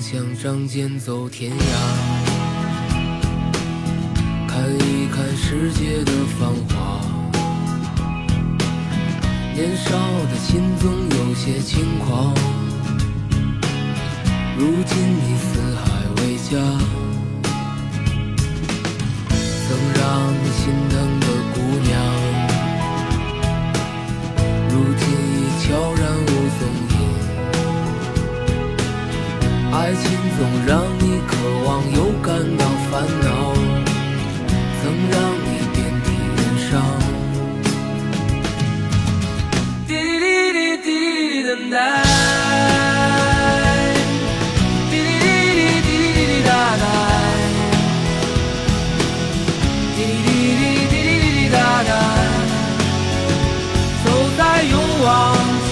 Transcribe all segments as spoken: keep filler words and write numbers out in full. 想仗剑走天涯，看一看世界的繁华。年少的心总有些轻狂，如今已四海为家。曾让你心疼的姑娘，如今已悄然无踪。爱情总让你渴望又感到烦恼，曾让你遍体鳞伤。滴滴滴滴滴的 night， 滴滴滴滴滴滴哒哒，滴滴滴滴滴滴滴哒哒，走在勇往直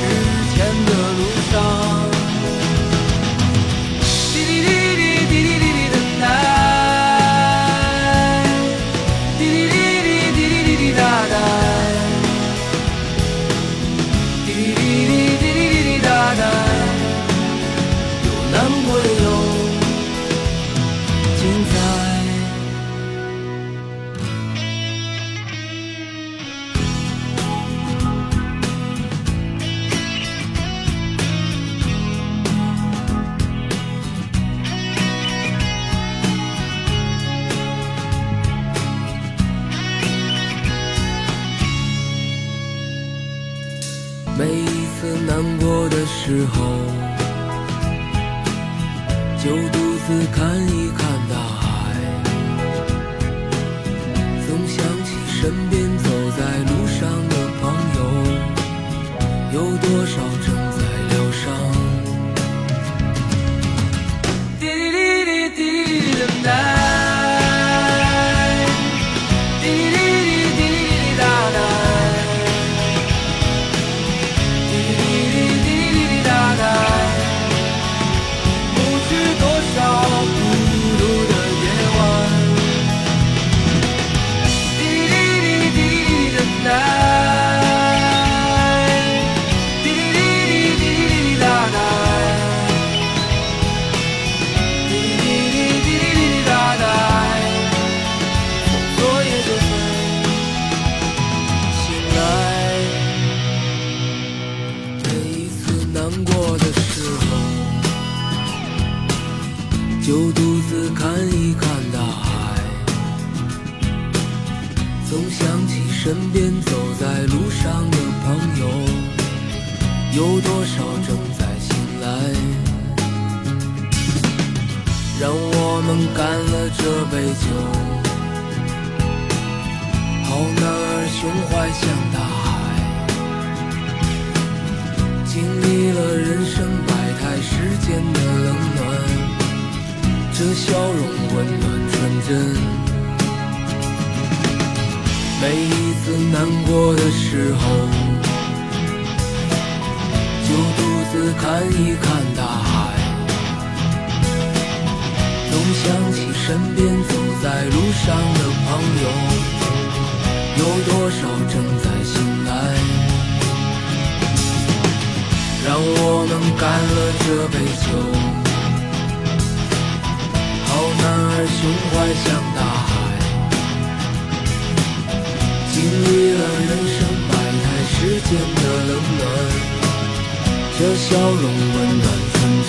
前的路上。之后就独自看一看大海，总想起身边走在路上的朋友，有多少正在疗伤。滴滴滴滴滴的 night， 滴滴滴滴滴哒哒。身边走在路上的朋友，有多少正在醒来？让我们干了这杯酒，好男儿胸怀像大海。经历了人生百态，世间的冷暖，这笑容温暖纯真。每一次难过的时候，就独自看一看大海，总想起身边走在路上的朋友，有多少正在醒来。让我们干了这杯酒，好男儿胸怀像大海。经历了人生百态，世间的冷暖，这笑容温暖纯真。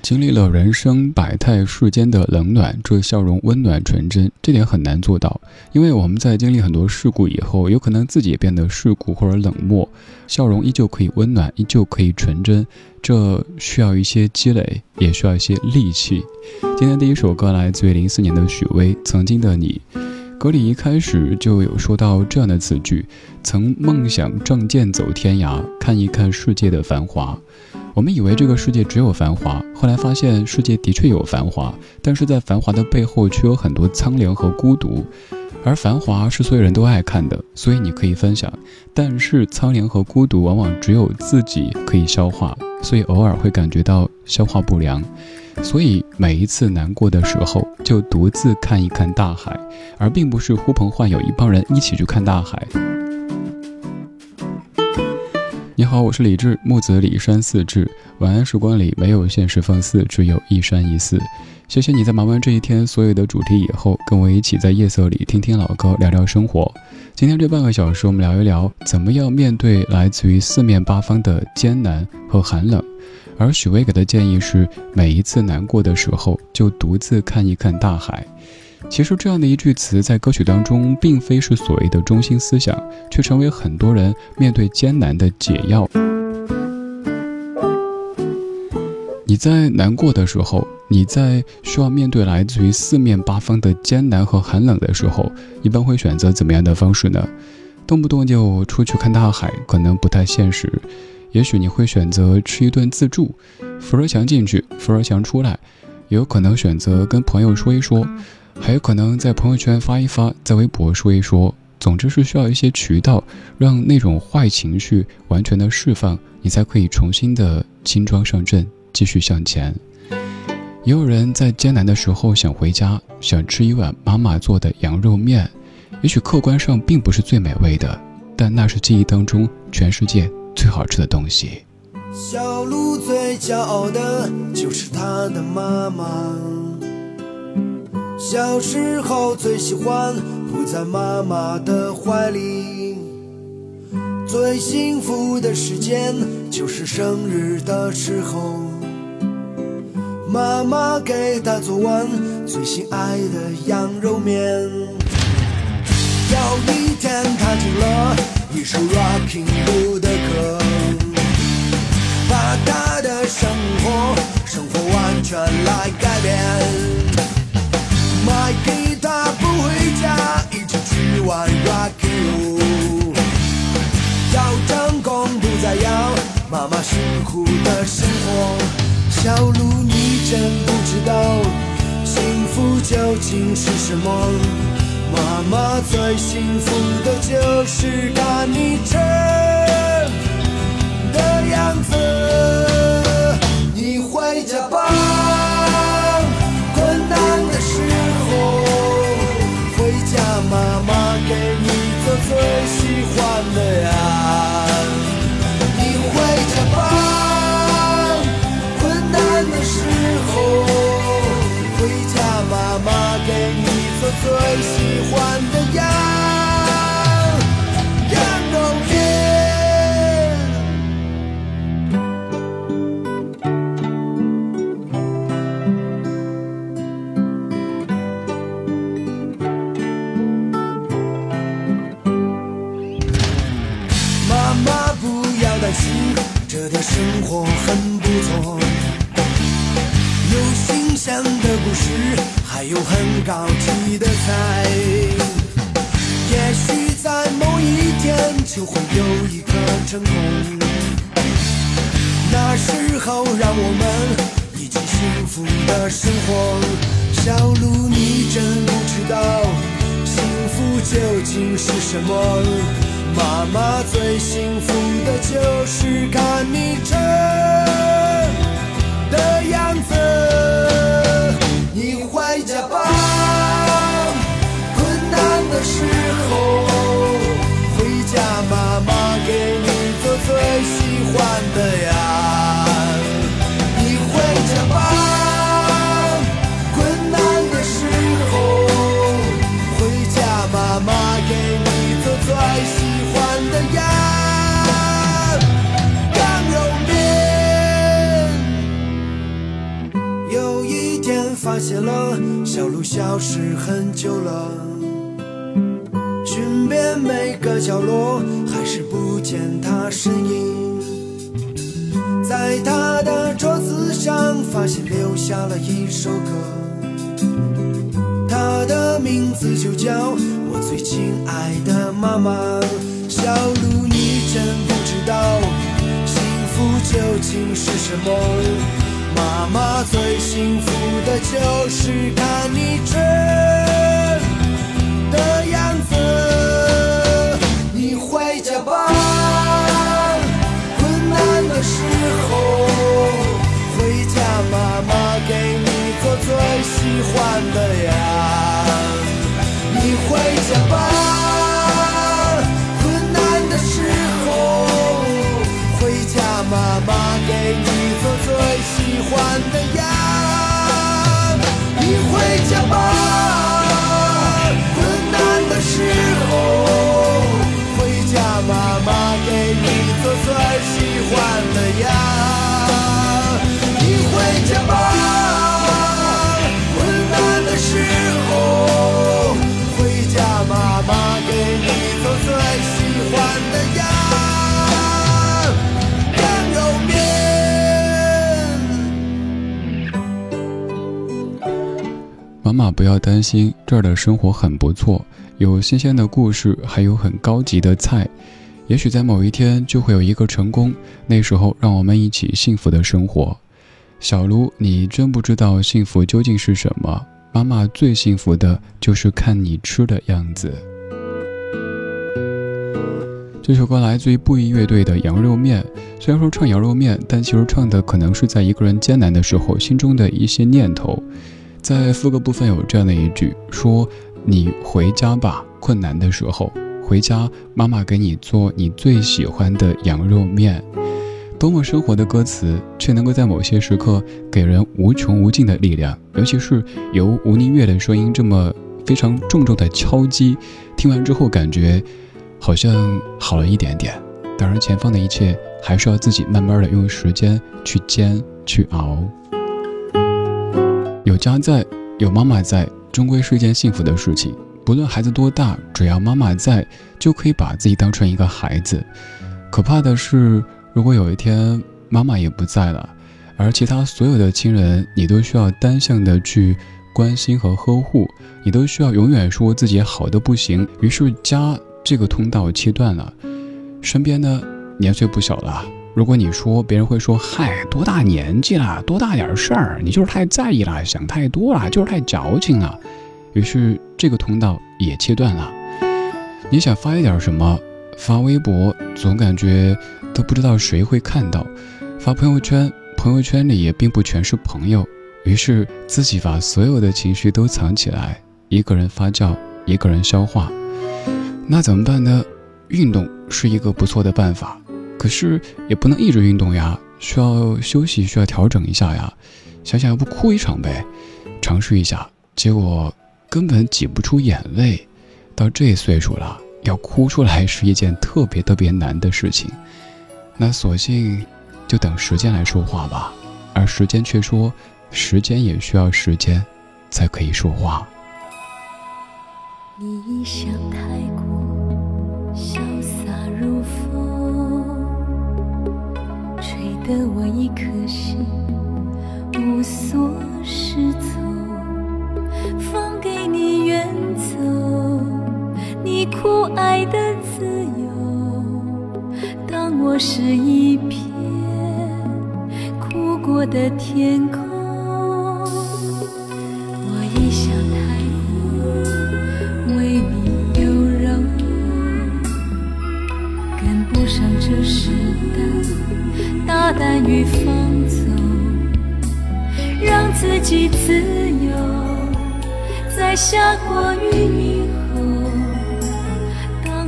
经历了人生百态，世间的冷暖，这笑容温暖纯真，这点很难做到，因为我们在经历很多世故以后，有可能自己也变得世故或者冷漠，笑容依旧可以温暖，依旧可以纯真。这需要一些积累，也需要一些力气。今天第一首歌来自于零四年的许巍，《曾经的你》。歌里一开始就有说到这样的词句：曾梦想仗剑走天涯，看一看世界的繁华。我们以为这个世界只有繁华，后来发现世界的确有繁华，但是在繁华的背后却有很多苍凉和孤独。而繁华是所有人都爱看的，所以你可以分享，但是苍凉和孤独往往只有自己可以消化，所以偶尔会感觉到消化不良。所以每一次难过的时候，就独自看一看大海，而并不是呼朋唤友一帮人一起去看大海。你好，我是李志，木子李山四志。晚安时光里没有现实放肆，只有一山一寺。谢谢你在忙完这一天所有的主题以后，跟我一起在夜色里听听老歌，聊聊生活。今天这半个小时，我们聊一聊怎么样面对来自于四面八方的艰难和寒冷。而许巍给的建议是，每一次难过的时候，就独自看一看大海。其实这样的一句词在歌曲当中并非是所谓的中心思想，却成为很多人面对艰难的解药。你在难过的时候，你在需要面对来自于四面八方的艰难和寒冷的时候，一般会选择怎么样的方式呢？动不动就出去看大海可能不太现实，也许你会选择吃一顿自助，扶着墙进去，扶着墙出来，也有可能选择跟朋友说一说，还有可能在朋友圈发一发，在微博说一说。总之是需要一些渠道，让那种坏情绪完全的释放，你才可以重新的轻装上阵，继续向前。也有人在艰难的时候想回家，想吃一碗妈妈做的羊肉面，也许客观上并不是最美味的，但那是记忆当中全世界最好吃的东西。小鹿最骄傲的就是他的妈妈，小时候最喜欢扑在妈妈的怀里，最幸福的时间就是生日的时候，妈妈给他做碗最心爱的羊肉面。有一天他听了一首 Rockin' Blue 的歌，把他的生活生活完全来改变，买给他不回家，一起去玩 Rockin' Blue， 要成功不再要妈妈辛苦的生活。小鹿你真不知道幸福究竟是什么，妈妈最幸福的就是看你吃的样子。你回家吧，困难的时候回家，妈妈给你做最喜欢的呀。你回家吧，困难的时候回家，妈妈给你最喜欢的羊羊肉片。妈妈不要担心，这天生活很不错，有新鲜的故事，还有很高级的菜，也许在某一天就会有一个成功，那时候让我们一起幸福的生活。小鹿你真不知道幸福究竟是什么，妈妈最幸福的就是看你吃的样子。你回家吧，困难的时候回家，妈妈给你做最喜欢的呀。你回家吧，困难的时候回家，妈妈给你做最喜欢的呀。发现了小鹿消失很久了，寻遍每个角落，还是不见他身影。在他的桌子上发现留下了一首歌，他我的名字就叫我最亲爱的妈妈。小鹿女真不知道幸福究竟是什么，妈妈最幸福的就是看你真的样子。你回家吧，困难的时候回家，妈妈给你做最喜欢的呀。你回家吧，困难的时候回家，妈妈给你做最喜欢的呀。你回家吧，困难的时候回家，妈妈给你做最喜欢的呀。你回家吧，时候回家，妈妈给你做最喜欢的呀，羊肉面。妈妈不要担心，这儿的生活很不错，有新鲜的故事，还有很高级的菜。也许在某一天就会有一个成功，那时候让我们一起幸福的生活。小卢，你真不知道幸福究竟是什么。妈妈最幸福的就是看你吃的样子。这首歌来自于布衣乐队的羊肉面，虽然说唱羊肉面，但其实唱的可能是在一个人艰难的时候心中的一些念头。在副歌部分有这样的一句，说你回家吧，困难的时候回家，妈妈给你做你最喜欢的羊肉面。多么生活的歌词，却能够在某些时刻给人无穷无尽的力量，尤其是由吴宁月的声音这么非常重重的敲击，听完之后感觉好像好了一点点。当然前方的一切还是要自己慢慢的用时间去煎去熬。有家在，有妈妈在，终归是一件幸福的事情。不论孩子多大，只要妈妈在，就可以把自己当成一个孩子。可怕的是，如果有一天妈妈也不在了，而其他所有的亲人你都需要单向的去关心和呵护，你都需要永远说自己好的不行，于是家这个通道切断了。身边呢，年岁不小了，如果你说，别人会说，嗨，多大年纪了，多大点事儿，你就是太在意了，想太多了，就是太矫情了。于是这个通道也切断了。你想发一点什么，发微博总感觉都不知道谁会看到，发朋友圈，朋友圈里也并不全是朋友，于是自己把所有的情绪都藏起来，一个人发酵，一个人消化。那怎么办呢？运动是一个不错的办法，可是也不能一直运动呀，需要休息，需要调整一下呀。想想要不哭一场呗，尝试一下，结果根本挤不出眼泪。到这岁数了，要哭出来是一件特别特别难的事情，那索性就等时间来说话吧。而时间却说，时间也需要时间才可以说话。你一向太过潇洒如风，吹得我一颗心无所适从，放给你远走，你酷爱的自由，当我是一片哭过的天空。我一向太过为你优柔，跟不上这时代大胆与放纵，让自己自由，在下过雨以后，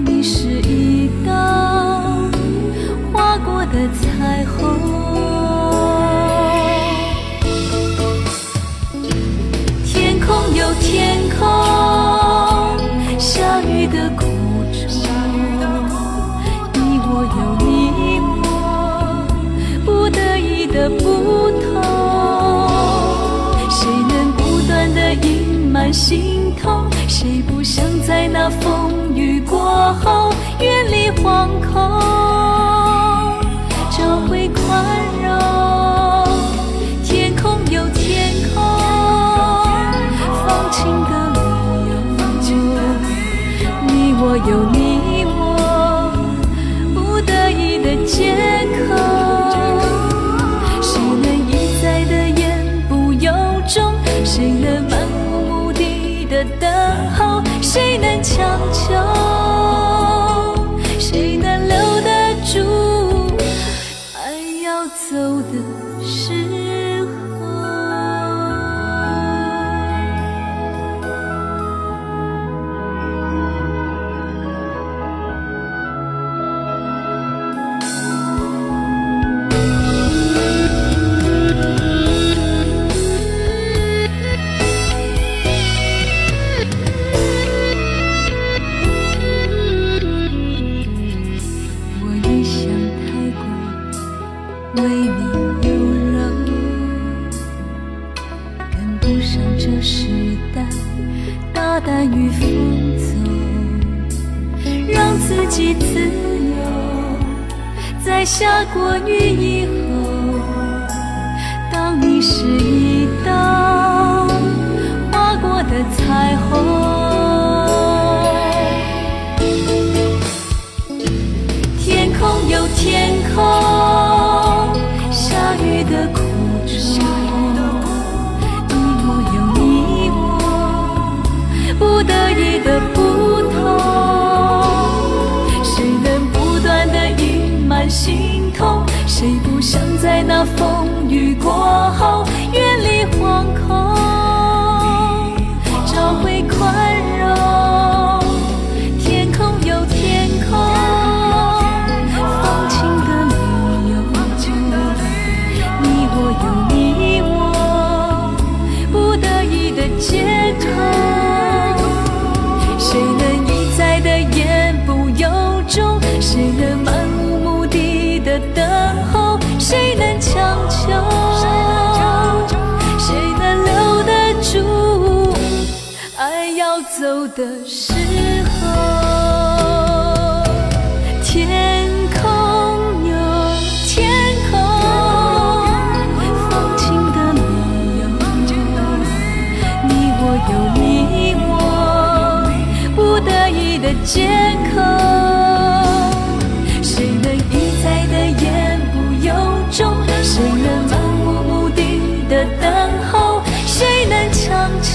你是一道划过的彩虹。天空有天空下雨的苦衷，你我有你我不得已的不同，谁能不断地隐瞒心痛，谁不想在那风雨过后远离惶恐，找回宽容。天空有天空放晴的路，下过雨以后，当你是一道划过的彩虹。天空有天空下雨的苦衷，你我有你我不得已的不同。谁能不断的溢满心痛？谁不想在那风雨过后远离惶恐，找回宽容？天空有天空放晴的理由，你我有你我不得已的解脱。谁能一再的言不由衷？谁能漫无目的的等候？谁能强求？走的时候，天空有天空放晴的理由，你我有你我不得已的借口。谁能一再的言不由衷？谁能漫无目的的等候？谁能强求？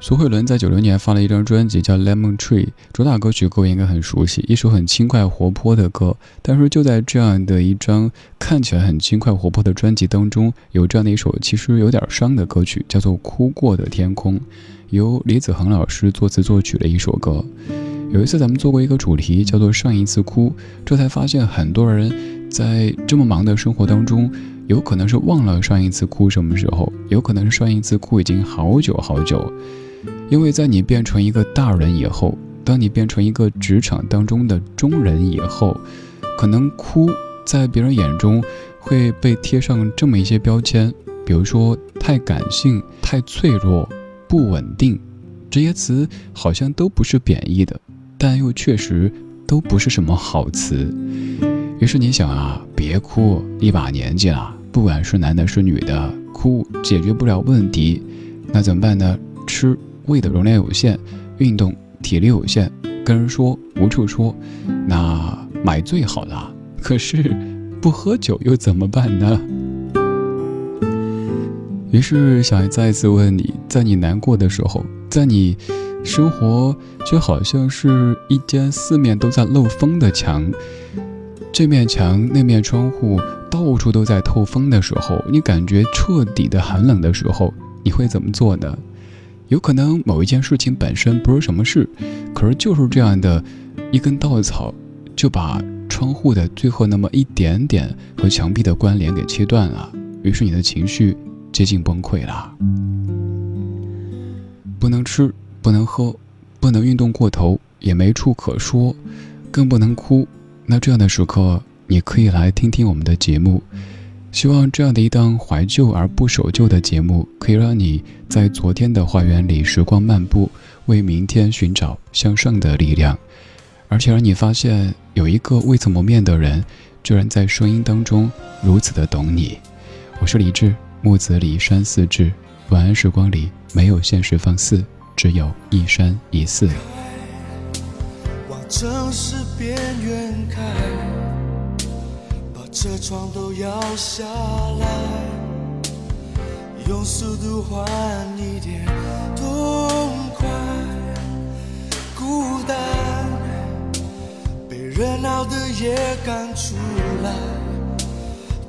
苏慧伦在九六年发了一张专辑叫 Lemon Tree， 主打歌曲各位应该很熟悉，一首很轻快活泼的歌。但是就在这样的一张看起来很轻快活泼的专辑当中，有这样的一首其实有点伤的歌曲，叫做《哭过的天空》，由李子恒老师作词作曲的一首歌。有一次咱们做过一个主题叫做上一次哭，这才发现很多人在这么忙的生活当中，有可能是忘了上一次哭什么时候，有可能是上一次哭已经好久好久。因为在你变成一个大人以后，当你变成一个职场当中的中人以后，可能哭在别人眼中会被贴上这么一些标签，比如说太感性、太脆弱、不稳定，这些词好像都不是贬义的，但又确实都不是什么好词。于是你想啊，别哭，一把年纪了，不管是男的是女的，哭解决不了问题，那怎么办呢？吃胃的容量有限，运动体力有限，跟人说无处说，那买醉好了，可是不喝酒又怎么办呢？于是想再一次问你，在你难过的时候，在你生活却好像是一间四面都在漏风的墙，这面墙那面窗户到处都在透风的时候，你感觉彻底的寒冷的时候，你会怎么做呢？有可能某一件事情本身不是什么事，可是就是这样的一根稻草，就把窗户的最后那么一点点和墙壁的关联给切断了，于是你的情绪接近崩溃了。不能吃，不能喝，不能运动过头，也没处可说，更不能哭。那这样的时刻，你可以来听听我们的节目，希望这样的一档怀旧而不守旧的节目，可以让你在昨天的花园里时光漫步，为明天寻找向上的力量，而且让你发现有一个未曾谋面的人，居然在声音当中如此的懂你。我是李志，木子李山四志，晚安时光里没有现实放肆，只有一山一寺。往城市边缘开，车窗都摇下来，用速度换一点痛快。孤单被热闹的夜赶出来，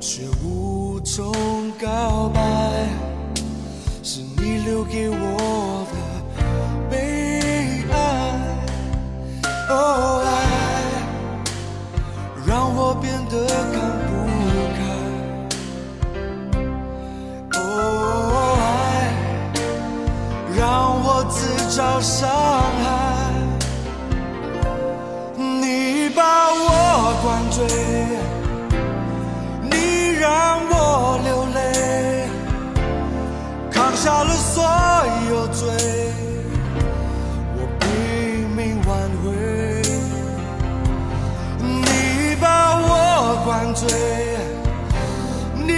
却无从告白。是你留给我的悲哀，哦爱让我变得看让少伤害，你把我灌醉，你让我流泪，扛下了所有罪，我拼命挽回。你把我灌醉，你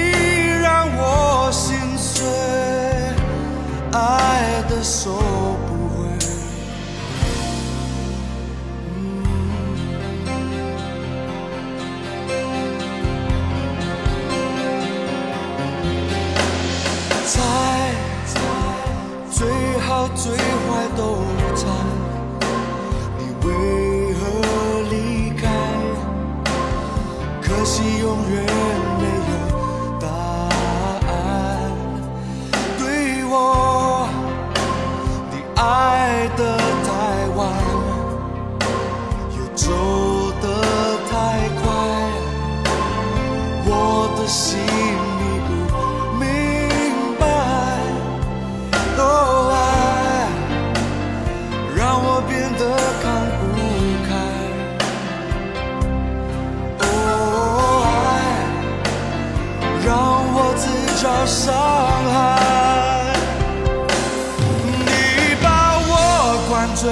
让我心碎，爱的手猜，最好最坏都猜，你为何离开？可惜永远没有答案。对我，你爱得太晚，又走得太快，我的心。少伤害，你把我灌醉，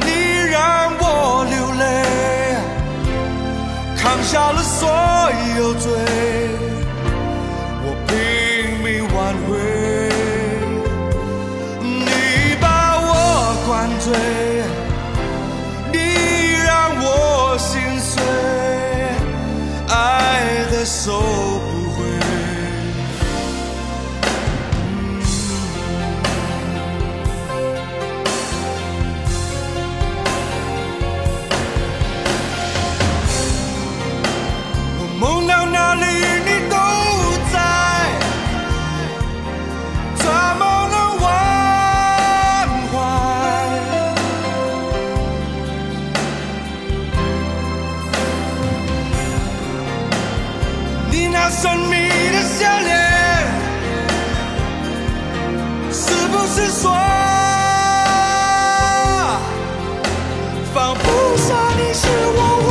你让我流泪，扛下了所有罪，我拼命挽回。你把我灌醉，你让我心碎，爱的手。生命的笑脸，是不是说放不下你是我活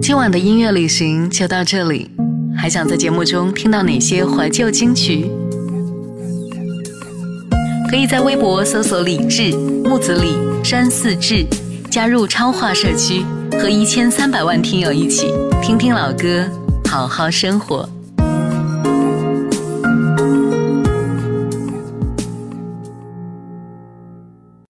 今晚的音乐旅行就到这里，还想在节目中听到哪些怀旧金曲？可以在微博搜索李志、木子李、山寺志，加入超话社区，和一千三百万听友一起听听老歌，好好生活。